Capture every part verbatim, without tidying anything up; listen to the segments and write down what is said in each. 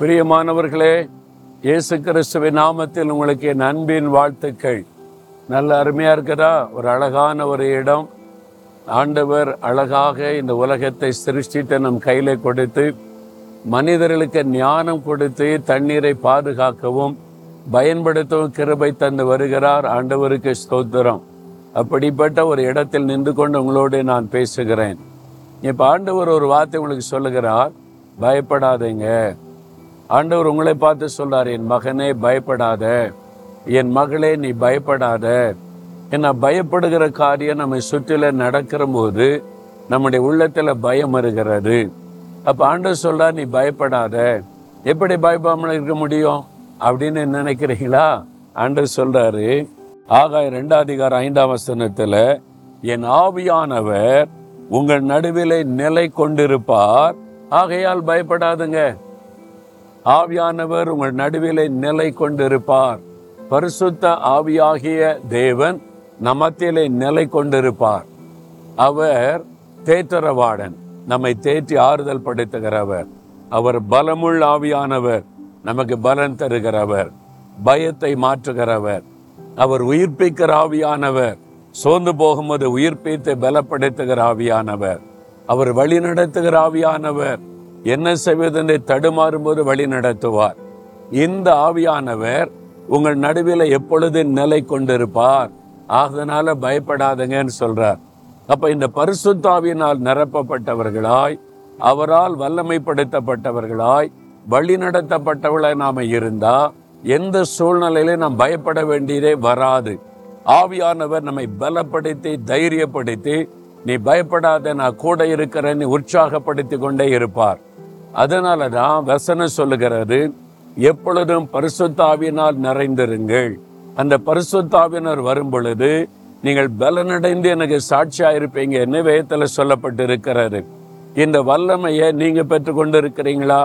பிரியமானவர்களே, இயேசு கிறிஸ்துவின் நாமத்தில் உங்களுக்கு என் அன்பின் வாழ்த்துக்கள். நல்ல அருமையா இருக்கிறா? ஒரு அழகான ஒரு இடம். ஆண்டவர் அழகாக இந்த உலகத்தை சிருஷ்டித்து நம் கையிலே கொடுத்து மனிதர்களுக்கு ஞானம் கொடுத்து தண்ணீரை பாதுகாக்கவும் பயன்படுத்தவும் கிருபை தந்து வருகிறார். ஆண்டவருக்கு ஸ்தோத்திரம். அப்படிப்பட்ட ஒரு இடத்தில் நின்று கொண்டு உங்களோடு நான் பேசுகிறேன். இப்போ ஆண்டவர் ஒரு வார்த்தை உங்களுக்கு சொல்லுகிறார், பயப்படாதீங்க. ஆண்டவர் உங்களை பார்த்து சொல்றார், என் மகனே பயப்படாத, என் மகளே நீ பயப்படாத. ஏன்னா பயப்படுகிற காரியம் நம்மை சுற்றில நடக்கிற போது நம்முடைய உள்ளத்தில் பயம் இருக்கிறது. அப்போ ஆண்டவர் சொல்றார், நீ பயப்படாத. எப்படி பயப்படாமல் இருக்க முடியும் அப்படின்னு நினைக்கிறீங்களா? ஆண்டவர் சொல்றாரு, ஆகாய ரெண்டாம் அதிகாரம் ஐந்தாம் வசனத்துல, என் ஆவியானவர் உங்கள் நடுவிலே நிலை கொண்டிருப்பார், ஆகையால் பயப்படாதுங்க. ஆவியானவர் உங்கள் நடுவிலே நிலை கொண்டிருப்பார். பரிசுத்த ஆவியாகிய தேவன் நமத்திலே நிலை கொண்டிருப்பார். அவர் தேற்றரவாளன், நம்மை தேற்றி ஆறுதல் படுத்துகிறவர். அவர் பலமுள்ள ஆவியானவர், நமக்கு பலன் தருகிறவர், பயத்தை மாற்றுகிறவர். அவர் உயிர்ப்பிக்கிற ஆவியானவர், சோர்ந்து போகும்போது உயிர்ப்பித்து பலப்படுத்துகிற ஆவியானவர். அவர் வழி நடத்துகிற ஆவியானவர், என்ன செய்வதென்று தடுமாறும்போது வழி நடத்துவார். இந்த ஆவியானவர் உங்கள் நடுவில் எப்பொழுது நிலை கொண்டிருப்பார், ஆதனால பயப்படாதங்கன்னு சொல்றார். அப்ப இந்த பரிசுத்தாவியினால் நிரப்பப்பட்டவர்களாய், அவரால் வல்லமைப்படுத்தப்பட்டவர்களாய், வழி நடத்தப்பட்டவர்களாய் நாம இருந்தா எந்த சூழ்நிலையிலே நாம் பயப்பட வேண்டியதே வராது. ஆவியானவர் நம்மை பலப்படுத்தி தைரியப்படுத்தி, நீ பயப்படாத, நான் கூட இருக்கிறேன்னு உற்சாகப்படுத்தி கொண்டே இருப்பார். அதனால தான் வசனம் சொல்லுகிறது, எப்பொழுதும் பரிசுத்தாவியினால் நிறைந்திருங்கள். அந்த பரிசுத்தாவியினர் வரும் பொழுது நீங்கள் பலனடைந்து எனக்கு சாட்சியாயிருப்பீங்க என்ன வேதத்தில் சொல்லப்பட்டு இருக்கிறது. இந்த வல்லமையை நீங்கள் பெற்று கொண்டு இருக்கிறீங்களா?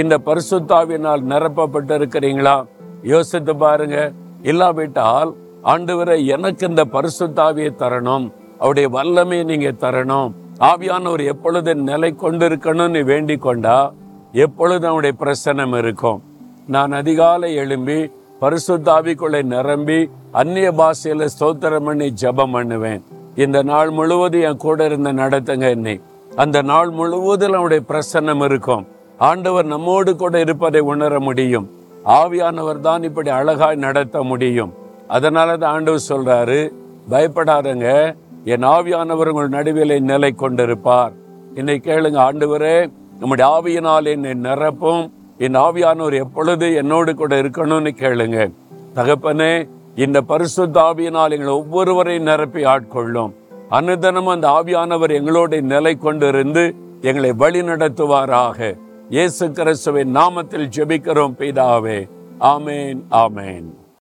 இந்த பரிசுத்தாவியினால் நிரப்பப்பட்டு இருக்கிறீங்களா? யோசித்து பாருங்க. இல்லாவிட்டால் ஆண்டவரே எனக்கு இந்த பரிசுத்தாவியை தரணும், அவருடைய வல்லமையை நீங்கள் தரணும், ஆவியானவர் எப்பொழுது நிலை கொண்டிருக்கணும்னு வேண்டி கொண்டா எப்பொழுது அவருடைய பிரசனம் இருக்கும். நான் அதிகாலை எழும்பி பரிசுத்தாவிக்குள்ளே நிரம்பி அந்நிய பாஷையில் ஸ்தோத்திரம் பண்ணி ஜபம் பண்ணுவேன். இந்த நாள் முழுவதும் என் கூட இருந்த நடத்துங்க என்னை. அந்த நாள் முழுவதும் அவருடைய பிரசன்னம் இருக்கும். ஆண்டவர் நம்மோடு கூட இருப்பதை உணர முடியும். ஆவியானவர் தான் இப்படி அழகாய் நடத்த முடியும். அதனால தான் ஆண்டவர் சொல்றாரு, பயப்படாதங்க, என் ஆவியானவர் உங்கள் நடுவில் நிலை கொண்டிருப்பார். என்னை கேளுங்க, ஆண்டவரே நம்முடைய ஆவியினால் என்னை நிரப்பும், என் ஆவியானவர் எப்பொழுது என்னோடு கூட இருக்கணும்னு கேளுங்க. தகப்பனே, இந்த பரிசுத்த ஆவியினால் எங்களை ஒவ்வொருவரையும் நிரப்பி ஆட்கொள்ளும். அனுதினமும் அந்த ஆவியானவர் எங்களோட நிலை கொண்டிருந்து எங்களை வழி நடத்துவாராக. இயேசு கிறிஸ்துவின் நாமத்தில் ஜெபிக்கிறோம் பிதாவே. ஆமேன், ஆமேன்.